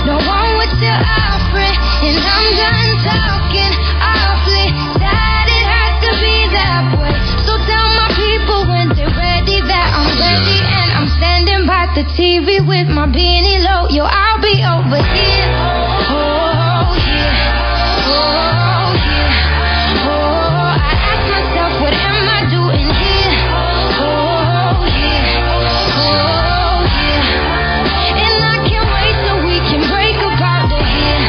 No one would tell Alfred, and I'm done talking awfully. Sad it had to be that way. So tell my people when they're ready that I'm ready, and I'm standing by the TV with my beanie low. Yo, I'll be over here. Oh yeah, oh yeah, oh. I ask myself, what am I doing here? Oh yeah, oh yeah. And I can't wait till we can break apart the here.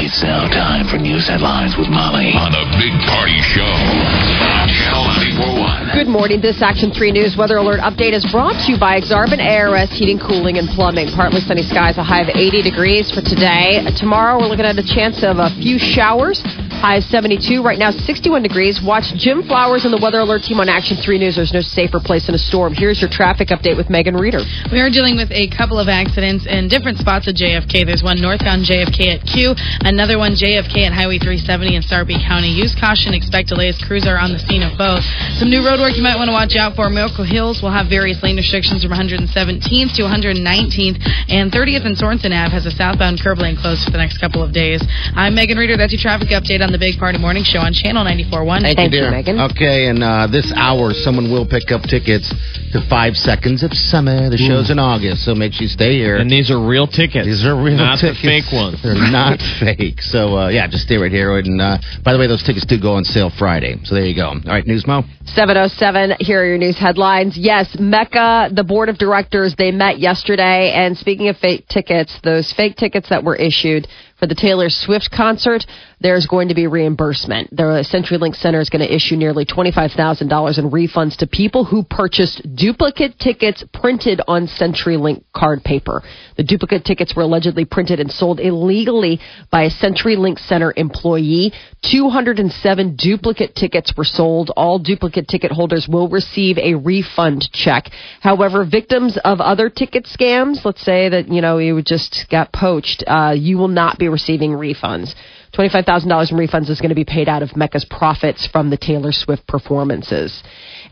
It's now time for news headlines with Molly on a big party show on Channel 94.1. Good morning. This Action 3 News weather alert update is brought to you by Exarban Airs Heating, Cooling and Plumbing. Partly sunny skies, a high of 80 degrees for today. Tomorrow we're looking at a chance of a few showers. High of 72, right now 61 degrees. Watch Jim Flowers and the Weather Alert team on Action 3 News. There's no safer place in a storm. Here's your traffic update with Megan Reeder. We are dealing with a couple of accidents in different spots of JFK. There's one northbound JFK at Q, another one JFK at Highway 370 in Sarpy County. Use caution. Expect delays. Crews are on the scene of both. Some new road work you might want to watch out for. Miracle Hills will have various lane restrictions from 117th to 119th, and 30th and Sorensen Ave has a southbound curb lane closed for the next couple of days. I'm Megan Reeder. That's your traffic update on the Big Party Morning Show on Channel 94.1. Thank you, Megan. Okay, and this hour, someone will pick up tickets to 5 Seconds of Summer. The show's in August, so make sure you stay here. And these are real tickets. These are real tickets. Not the fake ones. They're not fake. So, just stay right here. And, by the way, those tickets do go on sale Friday. So there you go. All right, News Mo. 7:07, here are your news headlines. Yes, Mecca, the board of directors, they met yesterday. And speaking of fake tickets, those fake tickets that were issued for the Taylor Swift concert, there's going to be reimbursement. The CenturyLink Center is going to issue nearly $25,000 in refunds to people who purchased duplicate tickets printed on CenturyLink card paper. The duplicate tickets were allegedly printed and sold illegally by a CenturyLink Center employee. 207 duplicate tickets were sold. All duplicate ticket holders will receive a refund check. However, victims of other ticket scams, let's say that, you just got poached, you will not be receiving refunds. $25,000 in refunds is going to be paid out of Mecca's profits from the Taylor Swift performances.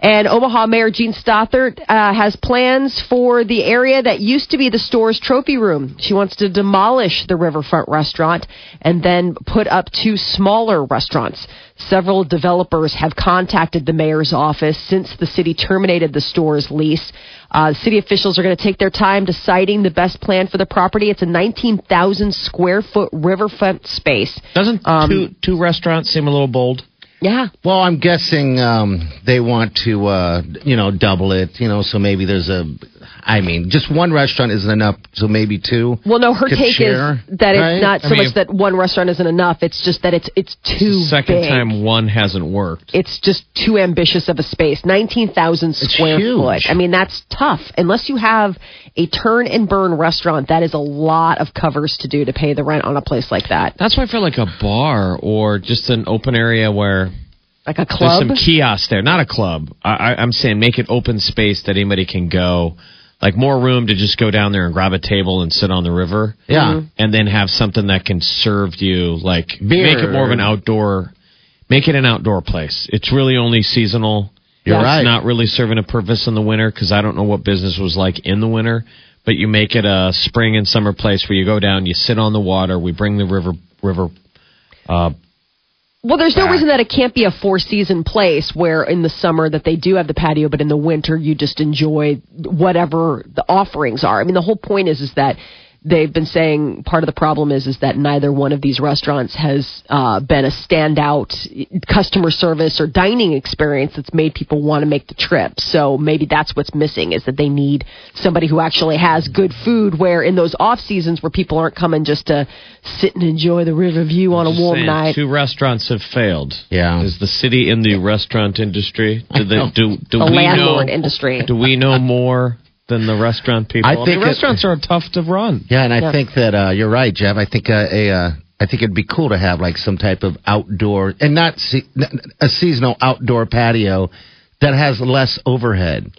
And Omaha Mayor Jean Stothert has plans for the area that used to be the store's trophy room. She wants to demolish the riverfront restaurant and then put up two smaller restaurants. Several developers have contacted the mayor's office since the city terminated the store's lease. City officials are going to take their time deciding the best plan for the property. It's a 19,000 square foot riverfront space. Doesn't two restaurants seem a little bold? Yeah. Well, I'm guessing they want to, double it, so maybe there's just one restaurant isn't enough, so maybe two. Well, no, her take is that it's not so much that one restaurant isn't enough. It's just that it's too big. Second time one hasn't worked. It's just too ambitious of a space. 19,000 square foot. I mean, that's tough. Unless you have a turn and burn restaurant, that is a lot of covers to do to pay the rent on a place like that. That's why I feel like a bar or just an open area where... Like a club? There's some kiosks there. Not a club. I'm saying make it open space that anybody can go. Like more room to just go down there and grab a table and sit on the river. Yeah. Mm-hmm. And then have something that can serve you, like beer. Make it an outdoor place. It's really only seasonal. You're right. It's not really serving a purpose in the winter because I don't know what business was like in the winter. But you make it a spring and summer place where you go down, you sit on the water, we bring the river. Well, there's no reason that it can't be a four-season place where in the summer that they do have the patio, but in the winter you just enjoy whatever the offerings are. I mean, the whole point is that they've been saying part of the problem is that neither one of these restaurants has been a standout customer service or dining experience that's made people want to make the trip. So maybe that's what's missing, is that they need somebody who actually has good food, where in those off seasons where people aren't coming just to sit and enjoy the river view on a warm night. Two restaurants have failed. Yeah. Is the city in the restaurant industry? Do we know more than the restaurant people? I think restaurants are tough to run. Yeah, and I think that you're right, Jeff. I think it'd be cool to have like some type of outdoor, and not a seasonal outdoor patio that has less overhead.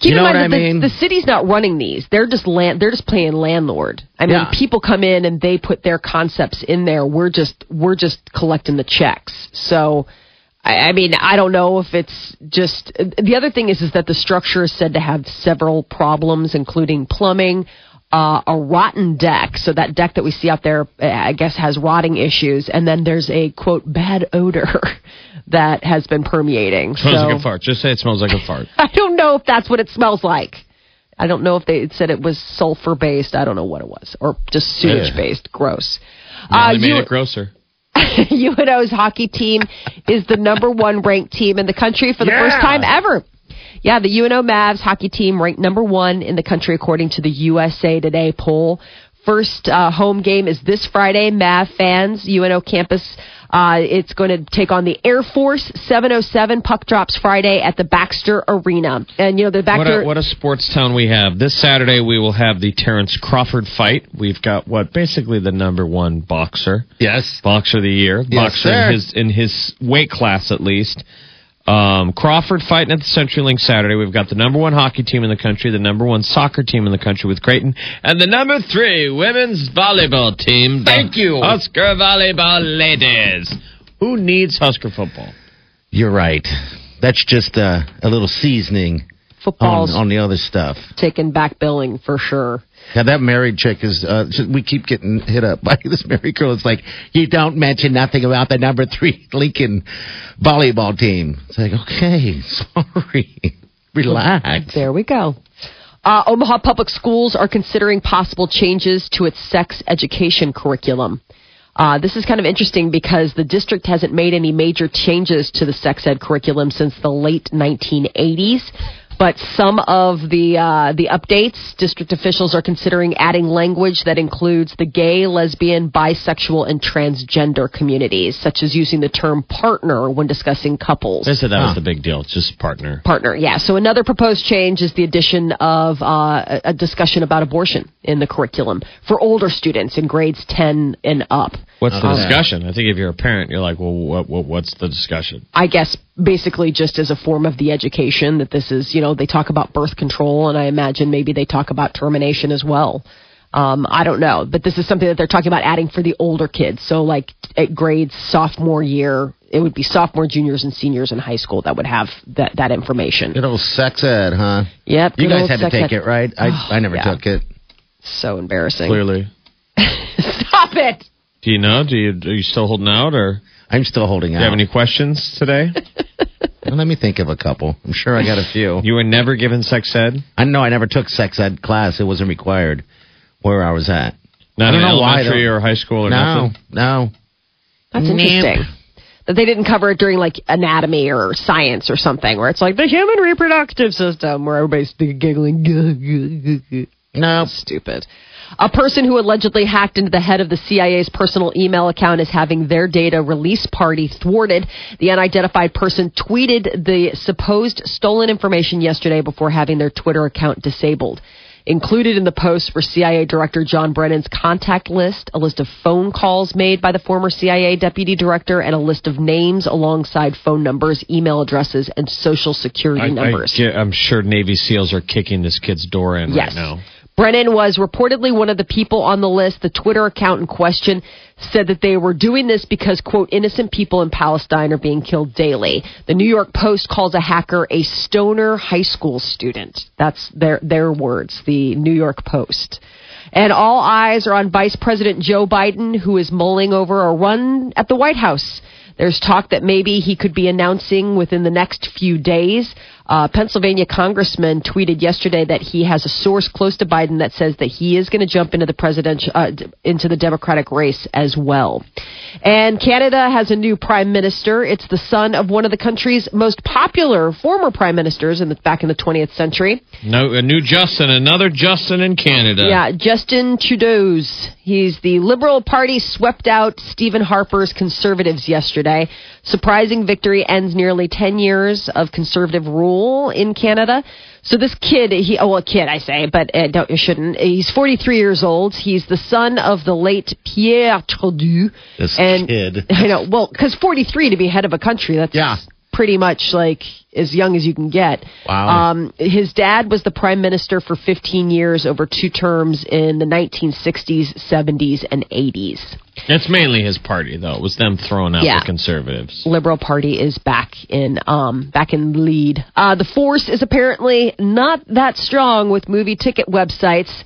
You know what I mean? The city's not running these. They're just playing landlord. I mean, people come in and they put their concepts in there. We're just collecting the checks. So, I mean, I don't know if it's just... The other thing is that the structure is said to have several problems, including plumbing, a rotten deck. So that deck that we see out there, I guess, has rotting issues. And then there's a, quote, bad odor that has been permeating. Smells like a fart. Just say it smells like a fart. I don't know if that's what it smells like. I don't know if they said it was sulfur-based. I don't know what it was. Or just sewage-based. Gross. They made it grosser. UNO's hockey team is the #1 ranked team in the country for the first time ever. Yeah, the UNO Mavs hockey team ranked #1 in the country according to the USA Today poll. First home game is this Friday. Mav fans, UNO campus, it's going to take on the Air Force. 7:07 puck drops Friday at the Baxter Arena. And, you know, the Baxter... What a sports town we have. This Saturday we will have the Terrence Crawford fight. We've got, basically the #1 boxer. Yes. Boxer of the year. Yes, boxer in his weight class, at least. Crawford fighting at the CenturyLink Saturday. We've got the #1 hockey team in the country, the #1 soccer team in the country with Creighton, and the #3 women's volleyball team. Thank you, Husker volleyball ladies. Who needs Husker football? You're right. That's just a little seasoning on the other stuff. Taking back billing for sure. Now, that married chick is, we keep getting hit up by this married girl. It's like, you don't mention nothing about the #3 Lincoln volleyball team. It's like, okay, sorry. Relax. There we go. Omaha Public Schools are considering possible changes to its sex education curriculum. This is kind of interesting because the district hasn't made any major changes to the sex ed curriculum since the late 1980s. But some of the updates, district officials are considering adding language that includes the gay, lesbian, bisexual, and transgender communities, such as using the term partner when discussing couples. They said that was the big deal, just partner. Partner, yeah. So another proposed change is the addition of a discussion about abortion in the curriculum for older students in grades 10 and up. What's the discussion? I think if you're a parent, you're like, well, what's the discussion? I guess basically just as a form of the education that this is, you know, they talk about birth control, and I imagine maybe they talk about termination as well. I don't know. But this is something that they're talking about adding for the older kids. So like at grades sophomore year, it would be sophomore, juniors, and seniors in high school that would have that information. Good old sex ed, huh? Yep. You guys had to take it, right? I never took it. So embarrassing. Clearly. Stop it! Do you know? Are you still holding out, or I'm still holding out? Do you have any questions today? Well, let me think of a couple. I'm sure I got a few. You were never given sex ed? I never took sex ed class. It wasn't required where I was at. Not in elementary or high school or nothing? No. That's interesting. That they didn't cover it during like anatomy or science or something, where it's like the human reproductive system, where everybody's giggling. No. Stupid. A person who allegedly hacked into the head of the CIA's personal email account is having their data release party thwarted. The unidentified person tweeted the supposed stolen information yesterday before having their Twitter account disabled. Included in the post were CIA Director John Brennan's contact list, a list of phone calls made by the former CIA deputy director, and a list of names alongside phone numbers, email addresses, and social security numbers. I'm sure Navy SEALs are kicking this kid's door in right now. Brennan was reportedly one of the people on the list. The Twitter account in question said that they were doing this because, quote, innocent people in Palestine are being killed daily. The New York Post calls a hacker a stoner high school student. That's their words, the New York Post. And all eyes are on Vice President Joe Biden, who is mulling over a run at the White House. There's talk that maybe he could be announcing within the next few days. Pennsylvania congressman tweeted yesterday that he has a source close to Biden that says that he is going to jump into the presidential, into the Democratic race as well. And Canada has a new prime minister. It's the son of one of the country's most popular former prime ministers back in the 20th century. No, a new Justin, another Justin in Canada. Yeah, Justin Trudeau's. He's the Liberal Party swept out Stephen Harper's Conservatives yesterday. Surprising victory ends nearly 10 years of Conservative rule in Canada. So this kid, you shouldn't. He's 43 years old. He's the son of the late Pierre Trudeau. This kid. I know. Well, because 43 to be head of a country, that's pretty much like as young as you can get. Wow. His dad was the prime minister for 15 years over two terms in the 1960s, 70s, and 80s. That's mainly his party, though. It was them throwing out the Conservatives. Liberal Party is back in the lead. The force is apparently not that strong with movie ticket websites.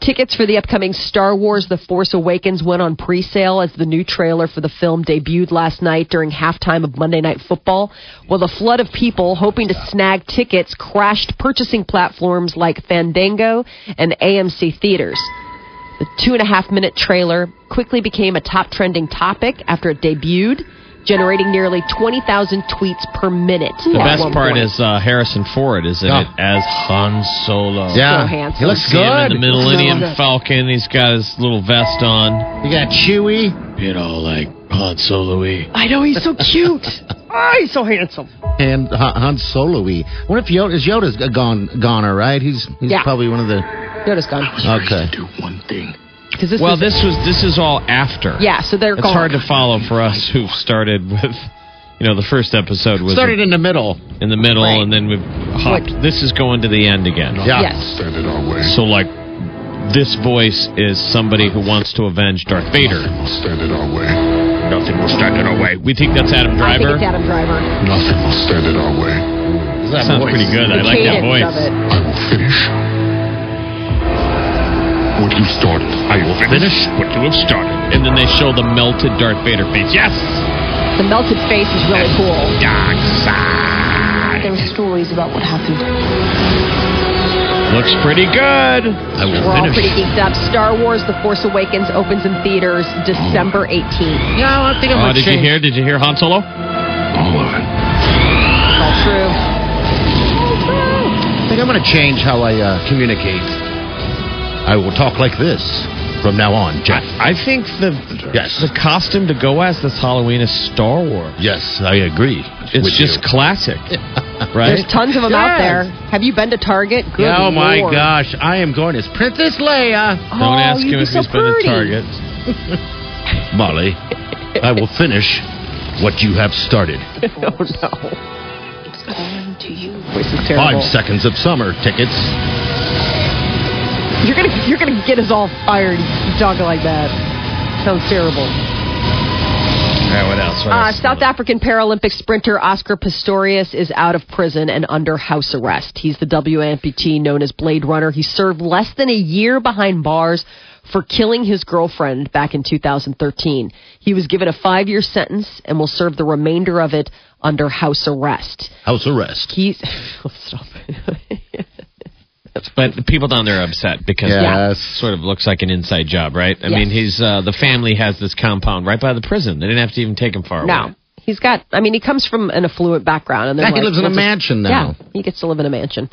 Tickets for the upcoming Star Wars The Force Awakens went on presale as the new trailer for the film debuted last night during halftime of Monday Night Football. Well, the flood of people hoping to snag tickets crashed purchasing platforms like Fandango and AMC Theaters. The 2.5-minute trailer quickly became a top trending topic after it debuted, generating nearly 20,000 tweets per minute. The best part is Harrison Ford is in it as Han Solo. Yeah, so handsome. He looks good. In the Millennium Falcon, he's got his little vest on. You got Chewie. You know, like Han Solo-y. I know, he's so cute. Oh, he's so handsome. And Han Solo-y. I wonder if Yoda's a goner, right? He's probably one of the... Yoda's gone. I was ready to do one thing. This is all after. Yeah, so they're gone. It's hard to follow for us who've started with, the first episode was... Started in the middle. In the middle, right. And then we've hopped. What? This is going to the end again. Yeah. Yes. So, this voice is somebody who wants to avenge Darth Vader. Nothing will stand in our way. Nothing will stand in our way. We think that's Adam Driver. I think it's Adam Driver. Nothing will stand in our way. That sounds pretty good. I like that voice. I will finish what you started. I will finish what you have started. And then they show the melted Darth Vader face. Yes! The melted face is really cool. Dark side. There are stories about what happened. Looks pretty good. We're all pretty geeked up. Star Wars The Force Awakens opens in theaters December 18th. Yeah, I think I'm going to change. Did you hear Han Solo? All of it. It's all true. I think I'm going to change how I communicate. I will talk like this from now on, Jeff. I think the costume to go as this Halloween is Star Wars. Yes, I agree. It's just classic, right? There's tons of them out there. Have you been to Target? Good Lord. Oh, my gosh. I am going as Princess Leia. Don't ask him if he's been to Target. Molly, I will finish what you have started. Oh, no. It's going to you. This is terrible. 5 seconds of summer tickets. You're gonna get us all fired talking like that. Sounds terrible. All right, what else? South African Paralympic sprinter Oscar Pistorius is out of prison and under house arrest. He's the WAMPT known as Blade Runner. He served less than a year behind bars for killing his girlfriend back in 2013. He was given a 5-year sentence and will serve the remainder of it under house arrest. House arrest. Stop it. But the people down there are upset because it sort of looks like an inside job, right? I mean, he's the family has this compound right by the prison. They didn't have to even take him far away. No. He comes from an affluent background. And he lives in a mansion now. Yeah, he gets to live in a mansion.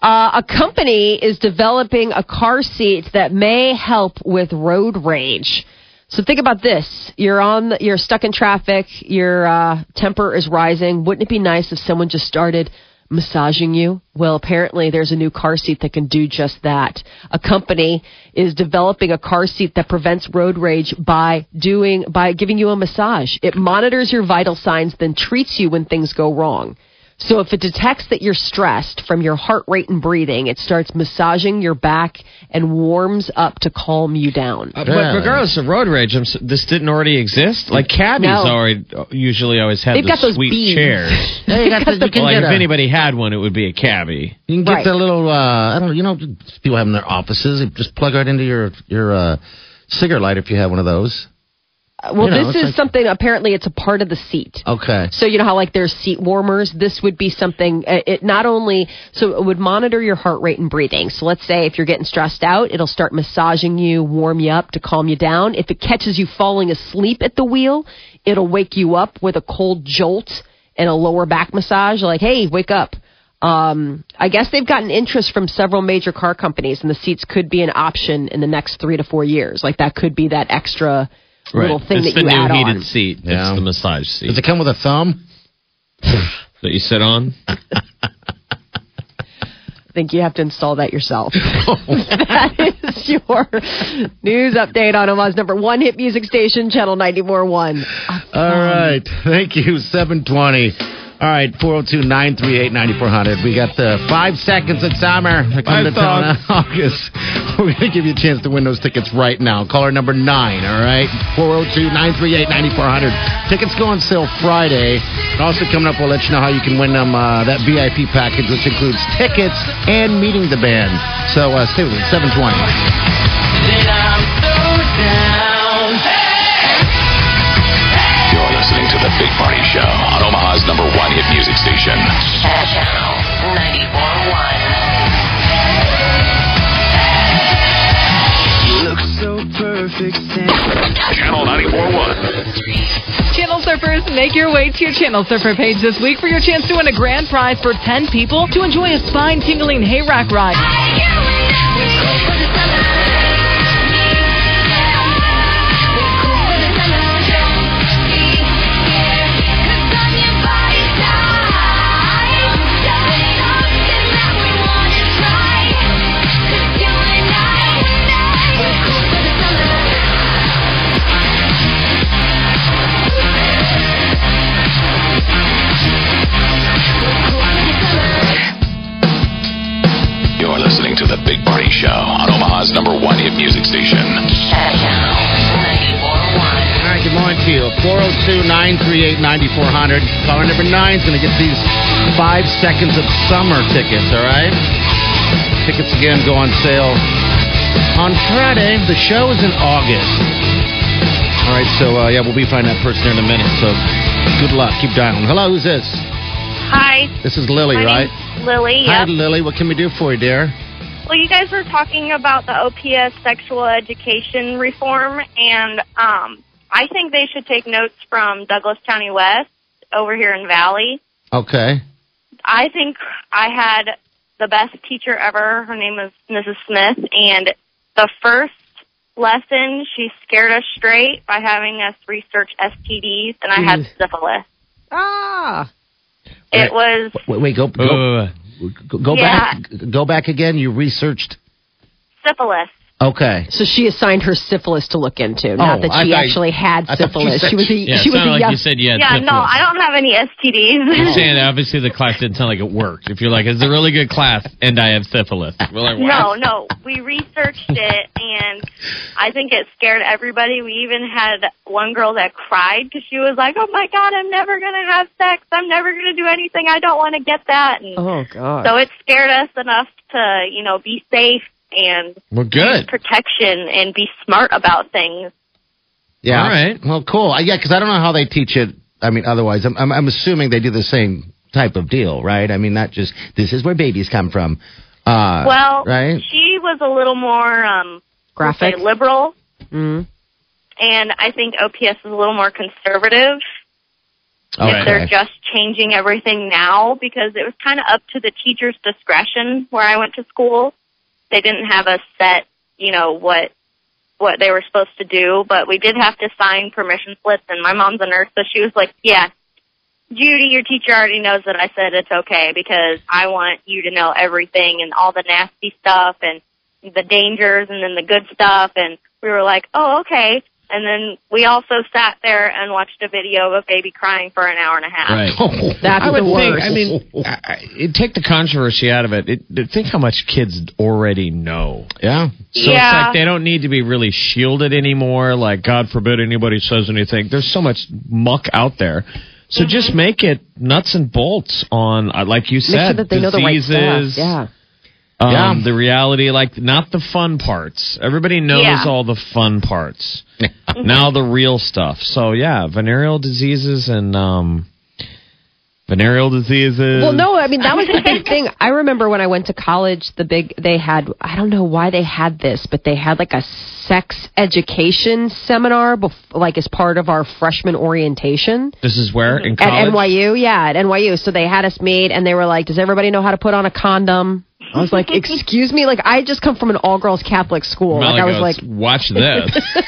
A company is developing a car seat that may help with road rage. So think about this. You're stuck in traffic. Your temper is rising. Wouldn't it be nice if someone just started massaging you? Well, apparently there's a new car seat that can do just that. A company is developing a car seat that prevents road rage by giving you a massage. It monitors your vital signs, then treats you when things go wrong. So if it detects that you're stressed from your heart rate and breathing, it starts massaging your back and warms up to calm you down. But regardless of road rage, this didn't already exist? Like, cabbies usually always have those sweet beans. Chairs. If anybody had one, it would be a cabbie. You can get the little, people have them in their offices. You just plug right into your cigarette lighter if you have one of those. Well, you know, this is like something, apparently it's a part of the seat. Okay. So you know how like there's seat warmers? This would be something, it not only, so it would monitor your heart rate and breathing. So let's say if you're getting stressed out, it'll start massaging you, warm you up to calm you down. If it catches you falling asleep at the wheel, it'll wake you up with a cold jolt and a lower back massage. Like, hey, wake up. I guess they've gotten interest from several major car companies, and the seats could be an option in the next 3 to 4 years. Like that could be that extra... Right. Little thing it's that you add on. It's the new heated seat. Yeah. It's the massage seat. Does it come with a thumb that you sit on? I think you have to install that yourself. That is your news update on Omaha's number one hit music station, Channel 94.1. All right. Thank you. 720. All right. 402-938-9400. We got the 5 seconds of summer. Coming to town in August. We're going to give you a chance to win those tickets right now. Caller number 9, all right? 402-938-9400. Tickets go on sale Friday. And also coming up, we'll let you know how you can win them that VIP package, which includes tickets and meeting the band. So stay with me, 720. You're listening to The Big Party Show on Omaha's number one hit music station. Channel 94.1. Channel 94.1. Channel Surfers, make your way to your Channel Surfer page this week for your chance to win a grand prize for 10 people to enjoy a spine-tingling hayrack ride. The Big Party Show on Omaha's number one hit music station. All right, good morning to you. 402-938-9400. Caller number 9 is going to get these 5 seconds of summer tickets, all right? Tickets again go on sale on Friday. The show is in August. All right, so yeah, we'll be finding that person here in a minute. So good luck. Keep dialing. Hello, who's this? Hi. This is Lily, right? Lily, yeah. Hi, Lily. What can we do for you, dear? Well, you guys were talking about the OPS sexual education reform, and I think they should take notes from Douglas County West over here in Valley. Okay. I think I had the best teacher ever. Her name was Mrs. Smith, and the first lesson, she scared us straight by having us research STDs, and I had syphilis. Ah! It was... Wait, go. Go back again. You researched syphilis. Okay. So she assigned her syphilis to look into. Not that she actually had syphilis. She was a young... It sounded like you said you had syphilis. Yeah, no, I don't have any STDs. You're saying obviously the class didn't sound like it worked. If you're like, it's a really good class, and I have syphilis. We're like, wow. No, we researched it, and I think it scared everybody. We even had one girl that cried because she was like, oh, my God, I'm never going to have sex. I'm never going to do anything. I don't want to get that. And oh, God. So it scared us enough to, you know, be safe. And we're good. Protection and be smart about things. Yeah. All right. Well, cool. Yeah, because I don't know how they teach it. I mean, otherwise, I'm assuming they do the same type of deal, right? I mean, not just this is where babies come from. Well, right? She was a little more graphic, liberal, and I think OPS is a little more conservative. Okay. They're just changing everything now because it was kind of up to the teacher's discretion where I went to school. They didn't have a set, you know, what they were supposed to do, but we did have to sign permission slips, and my mom's a nurse, so she was like, yeah, Judy, your teacher already knows that I said it's okay because I want you to know everything and all the nasty stuff and the dangers and then the good stuff, and we were like, oh, okay. And then we also sat there and watched a video of a baby crying for an hour and a half. Right. Oh, that's the worst. Take the controversy out of it. Think how much kids already know. Yeah. So it's like they don't need to be really shielded anymore. Like, God forbid anybody says anything. There's so much muck out there. So just make it nuts and bolts on, like you said, make sure that they diseases. Know the right stuff. Yeah. The reality, like, not the fun parts. Everybody knows all the fun parts. Now the real stuff. So, yeah, venereal diseases and... venereal diseases. Well, no, I mean, that was the big thing. I remember when I went to college, they had, I don't know why they had this, but they had like a sex education seminar, like as part of our freshman orientation. This is where? In college? At NYU, yeah, at NYU. So they had us meet and they were like, does everybody know how to put on a condom? I was like, excuse me? Like, I just come from an all-girls Catholic school. Molly like, I was goes, like, watch this.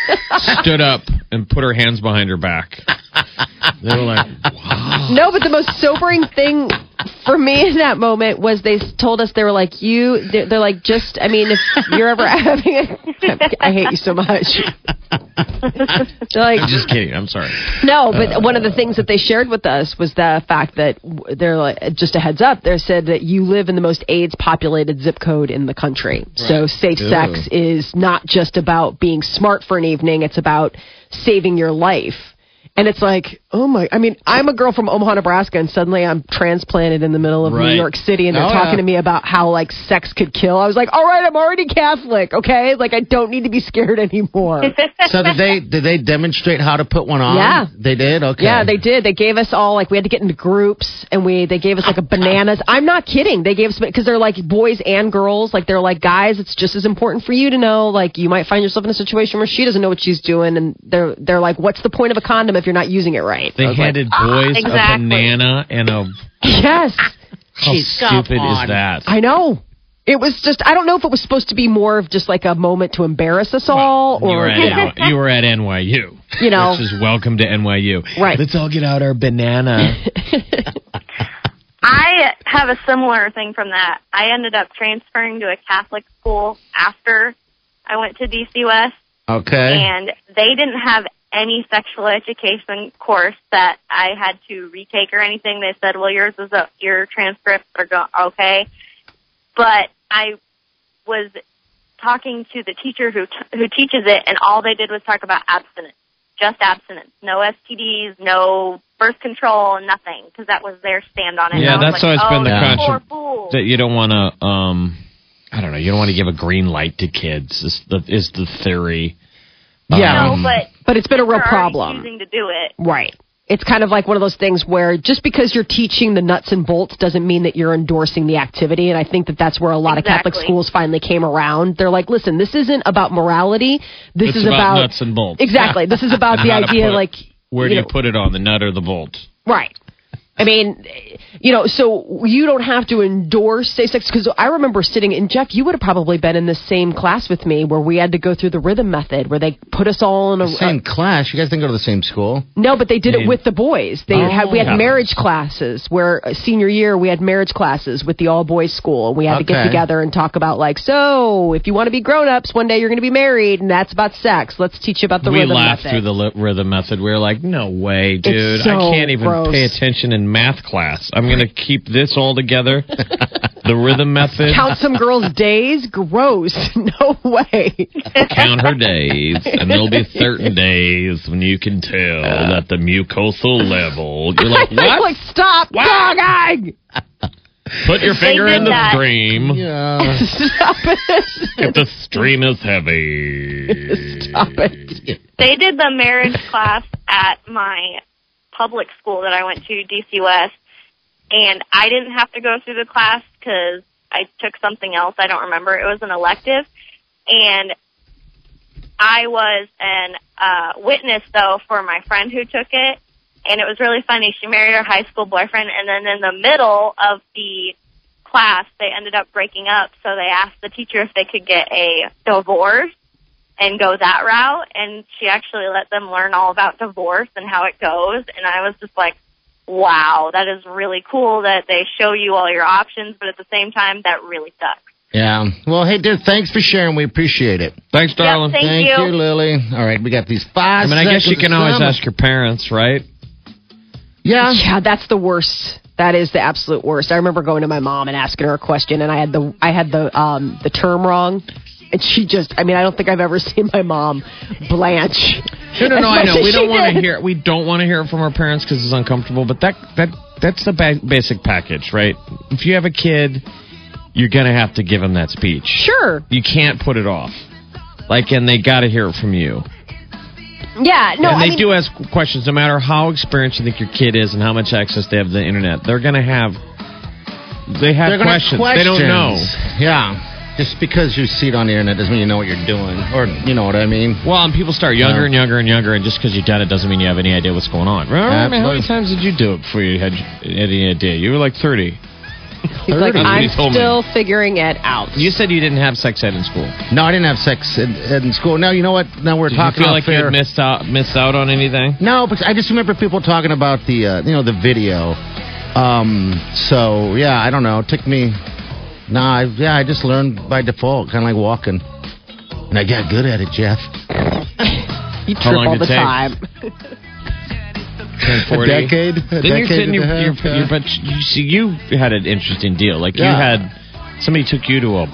Stood up and put her hands behind her back. They were like, wow. No, but the most sobering thing for me in that moment was they told us, they were like, they're like, just, I mean, if you're ever having it, I hate you so much. Like, I'm just kidding. I'm sorry. No, but one of the things that they shared with us was the fact that they're like, just a heads up, they said that you live in the most AIDS-populated zip code in the country. Right. So safe sex is not just about being smart for an evening. It's about saving your life. And it's like, oh my, I mean, I'm a girl from Omaha, Nebraska, and suddenly I'm transplanted in the middle of New York City, and they're talking to me about how, like, sex could kill. I was like, all right, I'm already Catholic, okay? Like, I don't need to be scared anymore. So did they demonstrate how to put one on? Yeah. They did? Okay. Yeah, they did. They gave us all, like, we had to get into groups, and they gave us, like, a bananas. I'm not kidding. They gave us, because they're, like, boys and girls. Like, they're like, guys, it's just as important for you to know. Like, you might find yourself in a situation where she doesn't know what she's doing, and they're like, what's the point of a condom if you're not using it right? They handed boys a banana and a... Yes. How stupid is that? I know. It was just... I don't know if it was supposed to be more of just like a moment to embarrass us all or... You were at NYU. You know. Which is welcome to NYU. Right. Let's all get out our banana. I have a similar thing from that. I ended up transferring to a Catholic school after I went to DC West. Okay. And they didn't have any sexual education course that I had to retake or anything. They said, well, your transcripts are okay. But I was talking to the teacher who teaches it, and all they did was talk about abstinence, just abstinence. No STDs, no birth control, nothing, because that was their stand on it. Yeah, that's like, always been the concept that you don't want to, I don't know, you don't want to give a green light to kids is the theory. Yeah, no, but it's been a real problem. Choosing to do it. Right. It's kind of like one of those things where just because you're teaching the nuts and bolts doesn't mean that you're endorsing the activity. And I think that that's where a lot of Catholic schools finally came around. They're like, listen, this isn't about morality. This is about nuts and bolts. Exactly. This is about the idea where do you put it on, the nut or the bolt? Right. I mean, you know, so you don't have to endorse SASEX, because I remember sitting, and Jeff, you would have probably been in the same class with me where we had to go through the rhythm method where they put us all in a... Same class? You guys didn't go to the same school? No, but they did it with the boys. We had marriage classes where senior year we had marriage classes with the all-boys school. And we had to get together and talk about like, so if you want to be grown-ups, one day you're going to be married and that's about sex. Let's teach you about the rhythm method. We laughed through the rhythm method. We were like, no way, dude. So I can't even pay attention in math class. I'm going to keep this all together. The rhythm method. Count some girl's days? Gross. No way. Count her days, and there'll be certain days when you can tell that the mucosal level. You're like, what? Like, stop dogging! Put your finger in the stream. Yeah. Stop it. If the stream is heavy. Stop it. They did the marriage class at my public school that I went to, DC West, and I didn't have to go through the class because I took something else. I don't remember. It was an elective, and I was an witness, though, for my friend who took it, and it was really funny. She married her high school boyfriend, and then in the middle of the class, they ended up breaking up, so they asked the teacher if they could get a divorce and go that route, and she actually let them learn all about divorce and how it goes, and I was just like, wow, that is really cool that they show you all your options, but at the same time, that really sucks. Yeah. Well, hey, dude, thanks for sharing. We appreciate it. Thanks, darling. Yep, thank you, Lily. All right, we got these 5 seconds. I mean, I guess you can always ask your parents, right? Yeah. Yeah, that's the worst. That is the absolute worst. I remember going to my mom and asking her a question, and I had the term wrong. And she just, I mean, I don't think I've ever seen my mom blanch. No, I know. We don't want to hear it from our parents because it's uncomfortable, but that's the basic package, right? If you have a kid you're going to have to give him that speech. Sure. You can't put it off. Like, and they got to hear it from you. Yeah, no, and they do ask questions, no matter how experienced you think your kid is and how much access they have to the internet. They're going to have, they have questions. They don't know. Yeah. Just because you see it on the internet doesn't mean you know what you're doing. Or, you know what I mean? Well, and people start younger and younger and younger, and just because you've done it doesn't mean you have any idea what's going on. I mean, how many times did you do it before you had any idea? You were like 30. He's like, I'm still figuring it out. You said you didn't have sex ed in school. No, I didn't have sex ed in school. Now, you know what? Now we're talking about fair. You feel like you missed out on anything? No, because I just remember people talking about the, you know, the video. So, yeah, I don't know. It took me... I just learned by default, kind of like walking. And I got good at it, Jeff. You trip all the time. 1040. A decade? You had an interesting deal. Like, you had... Somebody took you to a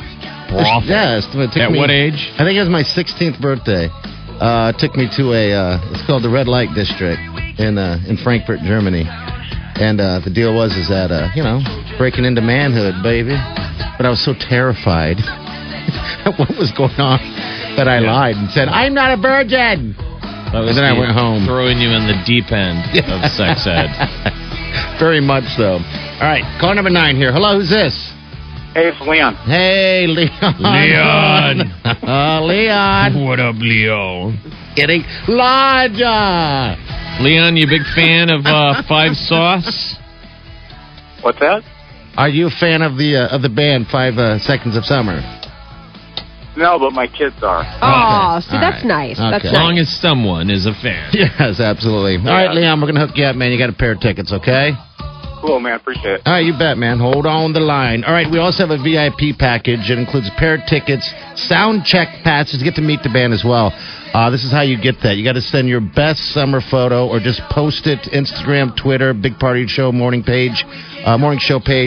brothel. Yes. At what age? I think it was my 16th birthday. Took me to a... it's called the Red Light District in Frankfurt, Germany. And the deal was that, you know, breaking into manhood, baby. But I was so terrified at what was going on that I lied and said, I'm not a virgin. And then I went home. Throwing you in the deep end of sex ed. Very much so. All right, call number 9 here. Hello, who's this? Hey, it's Leon. Hey, Leon. Leon. What up, Leo? Getting larger. Leon, you a big fan of Five Sauce? What's that? Are you a fan of the band 5 Seconds of Summer? No, but my kids are. Oh, okay. See, that's nice. Okay. That's nice. As long as someone is a fan. Yes, absolutely. All right, Leon, we're going to hook you up, man. You got a pair of tickets, okay? Cool, man. Appreciate it. All right, you bet, man. Hold on the line. All right, we also have a VIP package. It includes a pair of tickets, sound check passes. Get to meet the band as well. This is how you get that. You got to send your best summer photo or just post it Instagram, Twitter, Big Party Show, morning show page,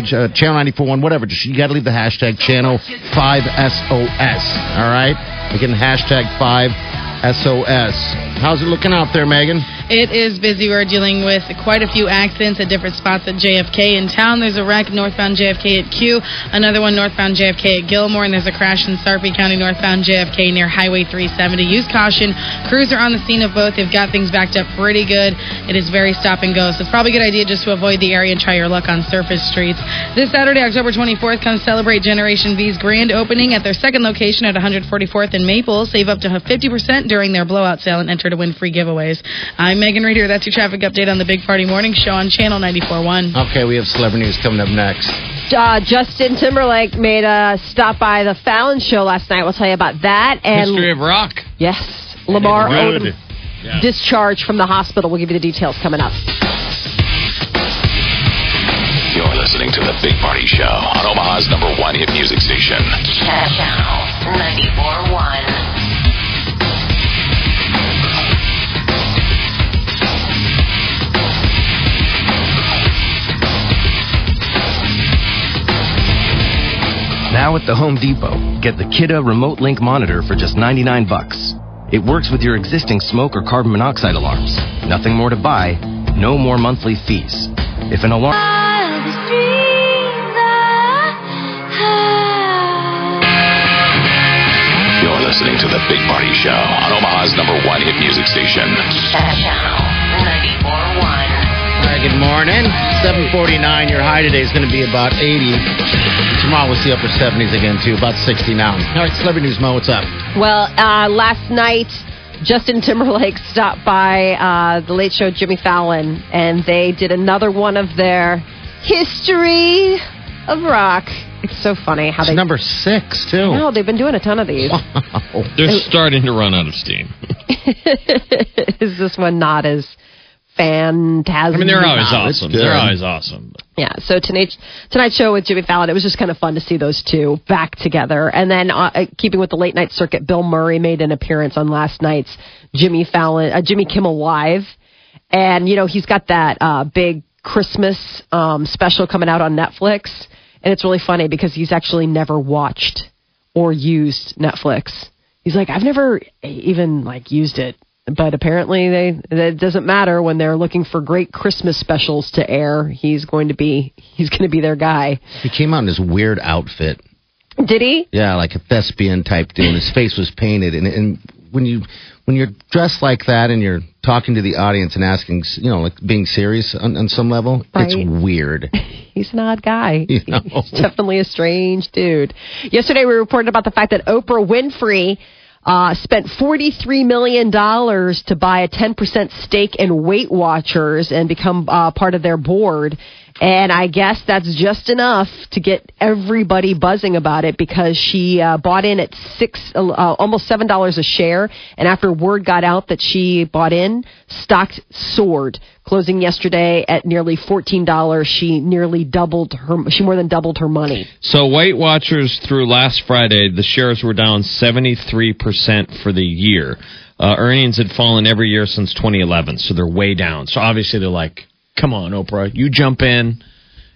Channel 941, whatever. Just, you got to leave the hashtag Channel 5SOS. All right? Again, hashtag 5SOS. How's it looking out there, Megan? It is busy. We're dealing with quite a few accidents at different spots at JFK in town. There's a wreck northbound JFK at Q, another one northbound JFK at Gilmore, and there's a crash in Sarpy County northbound JFK near Highway 370. Use caution. Crews are on the scene of both. They've got things backed up pretty good. It is very stop and go, so it's probably a good idea just to avoid the area and try your luck on surface streets. This Saturday, October 24th, come celebrate Generation V's grand opening at their second location at 144th and Maple. Save up to 50% during their blowout sale and enter to win free giveaways. I'm Megan Reeder. That's your traffic update on the Big Party Morning Show on Channel 94.1. Okay, we have celebrity news coming up next. Justin Timberlake made a stop by the Fallon show last night. We'll tell you about that. And History of Rock. Yes. Lamar Odom discharged from the hospital. We'll give you the details coming up. You're listening to the Big Party Show on Omaha's #1 hit music station. Channel 94.1. Now at the Home Depot, get the Kidda Remote Link Monitor for just $99. It works with your existing smoke or carbon monoxide alarms. Nothing more to buy, no more monthly fees. If an alarm... You're listening to The Big Party Show on Omaha's #1 hit music station. Channel 94.1. Good morning. 7:49. Your high today is going to be about 80. Tomorrow we'll see upper 70s again, too. About 60 now. All right, celebrity news, Mo. What's up? Well, last night, Justin Timberlake stopped by the Late Show Jimmy Fallon, and they did another one of their History of Rock. It's so funny how it's number 6, too. No, they've been doing a ton of these. Wow. They're starting to run out of steam. Is this one not as... Fantastic. I mean, they're always awesome. They're always awesome. Yeah, so tonight's show with Jimmy Fallon, it was just kind of fun to see those two back together. And then, keeping with the late night circuit, Bill Murray made an appearance on last night's Jimmy Kimmel Live. And, you know, he's got that big Christmas special coming out on Netflix. And it's really funny because he's actually never watched or used Netflix. He's like, I've never even, like, used it. But apparently it doesn't matter when they're looking for great Christmas specials to air. He's going to be their guy. He came out in this weird outfit. Did he? Yeah, like a thespian type dude. His face was painted, and when you're dressed like that and you're talking to the audience and asking, you know, like being serious on some level, right. It's weird. He's an odd guy. You know? He's definitely a strange dude. Yesterday we reported about the fact that Oprah Winfrey spent $43 million to buy a 10% stake in Weight Watchers and become part of their board. And I guess that's just enough to get everybody buzzing about it, because she bought in at almost $7 a share. And after word got out that she bought in, stocks soared. Closing yesterday at nearly $14, she more than doubled her money. So Weight Watchers, through last Friday, the shares were down 73% for the year. Earnings had fallen every year since 2011, so they're way down. So obviously they're like, come on, Oprah, you jump in.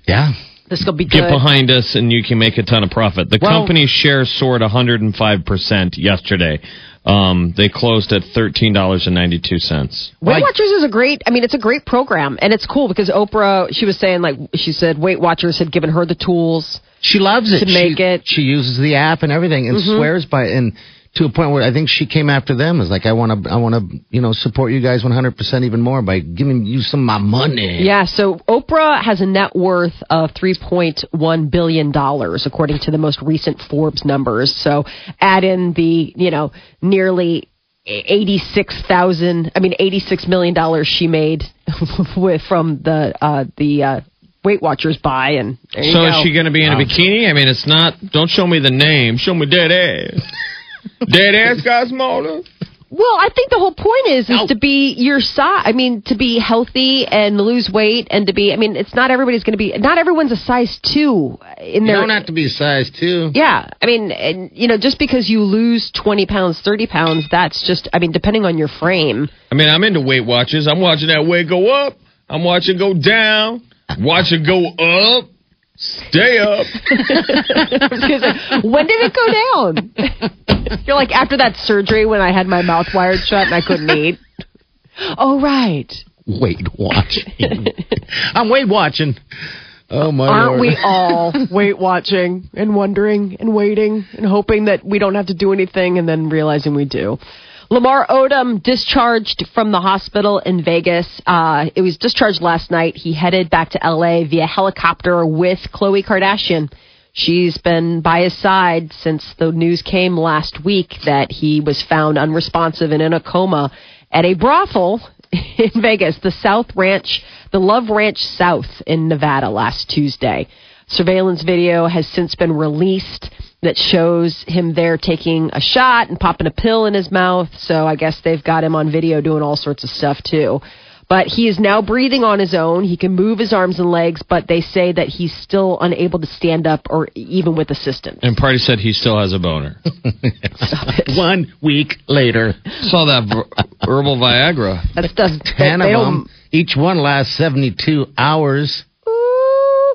Yeah. This will be good. Get behind us and you can make a ton of profit. The company's shares soared 105% yesterday. They closed at $13.92. Weight Watchers is it's a great program, and it's cool because Oprah, she was saying, like, she said Weight Watchers had given her the tools. She loves it. She uses the app and everything, and swears by it, and to a point where I think she came after them, is like, I want to, you know, support you guys 100% even more by giving you some of my money. Yeah, so Oprah has a net worth of $3.1 billion, according to the most recent Forbes numbers. So add in the, you know, nearly $86 million she made from the Weight Watchers buy, and there you go. So is she going to be in a bikini? I mean, it's not, don't show me the name, show me dead ass. Dead ass guys, Mona. Well, I think the whole point is to be your size. I mean, to be healthy and lose weight, and to be. I mean, it's not everybody's going to be. Not everyone's a size 2 in there. You don't have to be a size 2. Yeah, I mean, and, you know, just because you lose 20 pounds, 30 pounds, that's just. I mean, depending on your frame. I mean, I'm into Weight Watchers. I'm watching that weight go up. I'm watching it go down. Watch it go up. Stay up. When did it go down? You're like, after that surgery when I had my mouth wired shut and I couldn't eat. Oh, right. Weight Watching. I'm Weight Watching. Oh, my Lord. Aren't we all Weight Watching and wondering and waiting and hoping that we don't have to do anything and then realizing we do? Lamar Odom discharged from the hospital in Vegas. It was discharged last night. He headed back to L.A. via helicopter with Khloe Kardashian. She's been by his side since the news came last week that he was found unresponsive and in a coma at a brothel in Vegas, the Love Ranch South in Nevada last Tuesday. Surveillance video has since been released that shows him there taking a shot and popping a pill in his mouth. So I guess they've got him on video doing all sorts of stuff, too. But he is now breathing on his own. He can move his arms and legs, but they say that he's still unable to stand up or even with assistance. And Party said he still has a boner. Stop it. 1 week later. Saw that herbal Viagra. That's the 10 of them. Each one lasts 72 hours.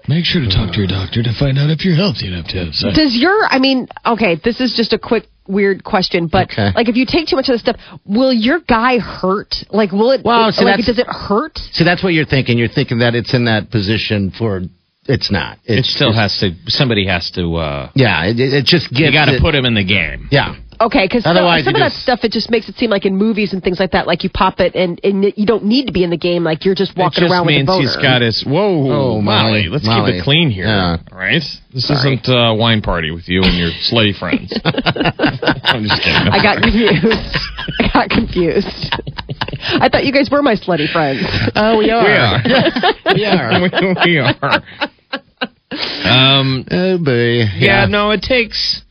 Make sure to talk to your doctor to find out if you're healthy enough to have sex. This is just a quick, weird question, but, like, if you take too much of this stuff, will your guy hurt? Like, will it, does it hurt? See, that's what you're thinking. You're thinking that it's in that position for, it's not. Somebody has to. It just gets. You got to put him in the game. Yeah. Okay, because some of that stuff, it just makes it seem like in movies and things like that, like you pop it and you don't need to be in the game, like you're just walking around with a boner. It just means he's got his, Molly, let's keep it clean here, all right? This isn't a wine party with you and your slutty friends. I'm just kidding. I got confused. I thought you guys were my slutty friends. Oh, we are. We are. Oh, boy. Yeah, no, it takes...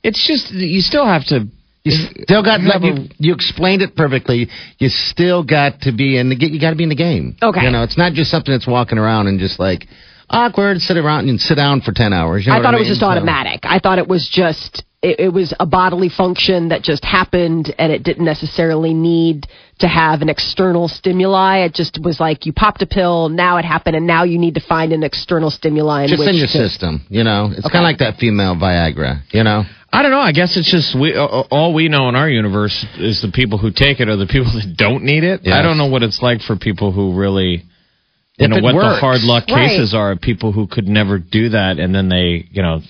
It's just, you still have to... You explained it perfectly. You still got to be in the game. You got to be in the game. Okay. You know, it's not just something that's walking around and just like, awkward, sit down for 10 hours. You know I thought it was just automatic. I thought it was just... it was a bodily function that just happened, and it didn't necessarily need to have an external stimuli. It just was like you popped a pill, now it happened, and now you need to find an external stimuli. Just in your system, you know. It's kind of like that female Viagra, you know. I don't know. I guess it's just all we know in our universe is the people who take it are the people that don't need it. Yes. I don't know what it's like for people who really... You know, what works. The hard luck cases are of people who could never do that, and then they, you know,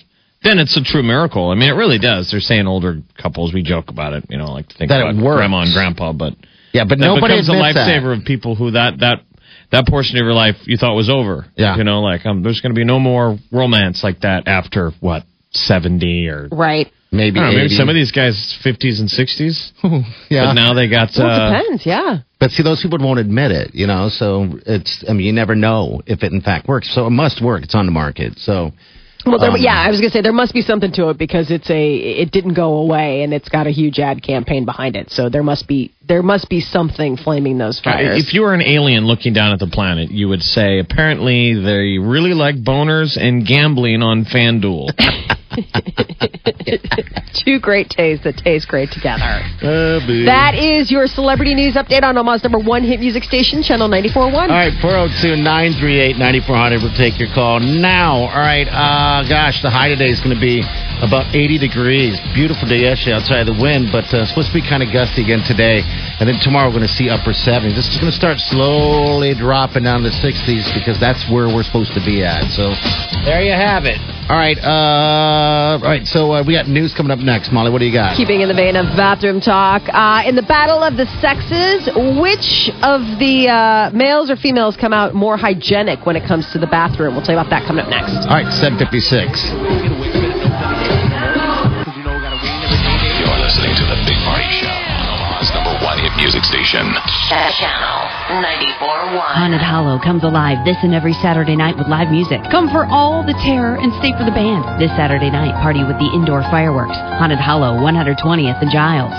then it's a true miracle. I mean, it really does. They're saying older couples, we joke about it, you know, like to think that about grandma and grandpa, but yeah, but nobody becomes a lifesaver of people who that portion of your life you thought was over. Yeah. You know, like there's going to be no more romance like that after, what, 70 or... Right. Maybe, I don't know, maybe some of these guys 50s and 60s. Yeah. But now they got... Well, it depends, yeah. But see, those people won't admit it, you know, so it's... I mean, you never know if it in fact works. So it must work. It's on the market, so... Well, I was going to say there must be something to it because it didn't go away and it's got a huge ad campaign behind it. So there must be something flaming those fires. If you were an alien looking down at the planet, you would say apparently they really like boners and gambling on FanDuel. Two great tastes that taste great together. That is your celebrity news update on Omaha's number one hit music station, Channel 94.1. All right, 402-938-9400. We'll take your call now. All right, the high today is going to be about 80 degrees. Beautiful day yesterday outside of the wind, but it's supposed to be kind of gusty again today. And then tomorrow we're going to see upper 70s. This is going to start slowly dropping down to the 60s because that's where we're supposed to be at. So there you have it. All right, so we got news coming up next. Molly, what do you got? Keeping in the vein of bathroom talk, in the battle of the sexes, which of the males or females come out more hygienic when it comes to the bathroom? We'll tell you about that coming up next. All right, 7:56. You're listening to The Big Party Show on Omaha's number one hit music station. Channel 94.1. Haunted Hollow comes alive this and every Saturday night with live music. Come for all the terror and stay for the band. This Saturday night, party with the indoor fireworks. Haunted Hollow, 120th and Giles.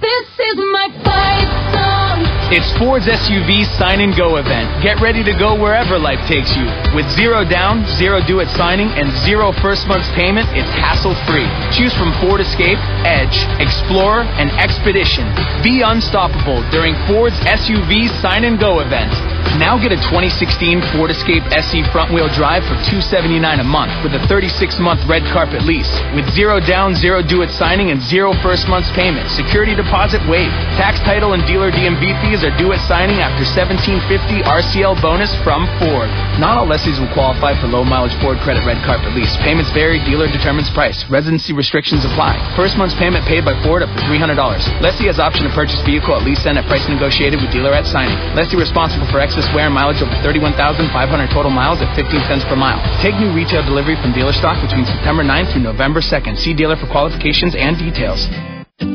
This is my fight song. It's Ford's SUV Sign and Go event. Get ready to go wherever life takes you. With zero down, zero due at signing, and zero first month's payment, it's hassle-free. Choose from Ford Escape, Edge, Explorer, and Expedition. Be unstoppable during Ford's SUV Sign and Go event. Now get a 2016 Ford Escape SE front-wheel drive for $279 a month with a 36-month red carpet lease. With zero down, zero due at signing, and zero first month's payment, security deposit waived. Tax, title, and dealer DMV fees are due at signing after $1,750 RCL bonus from Ford. Not all lessees will qualify for low-mileage Ford credit red carpet lease. Payments vary. Dealer determines price. Residency restrictions apply. First month's payment paid by Ford up to $300. Lessee has option to purchase vehicle at lease and at price negotiated with dealer at signing. Lessee responsible for excess wear and mileage over 31,500 total miles at 15 cents per mile. Take new retail delivery from dealer stock between September 9th through November 2nd. See dealer for qualifications and details.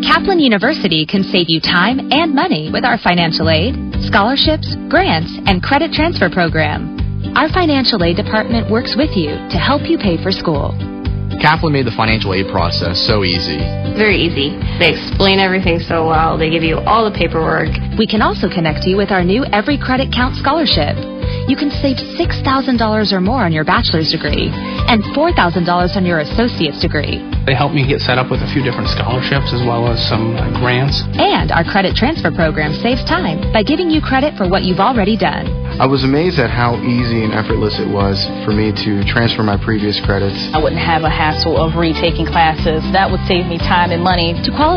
Kaplan University can save you time and money with our financial aid, scholarships, grants, and credit transfer program. Our financial aid department works with you to help you pay for school. Kaplan made the financial aid process so easy. Very easy. They explain everything so well. They give you all the paperwork. We can also connect you with our new Every Credit Count Scholarship. You can save $6,000 or more on your bachelor's degree and $4,000 on your associate's degree. They helped me get set up with a few different scholarships as well as some grants. And our credit transfer program saves time by giving you credit for what you've already done. I was amazed at how easy and effortless it was for me to transfer my previous credits. I wouldn't have a hassle of retaking classes. That would save me time and money. To qualify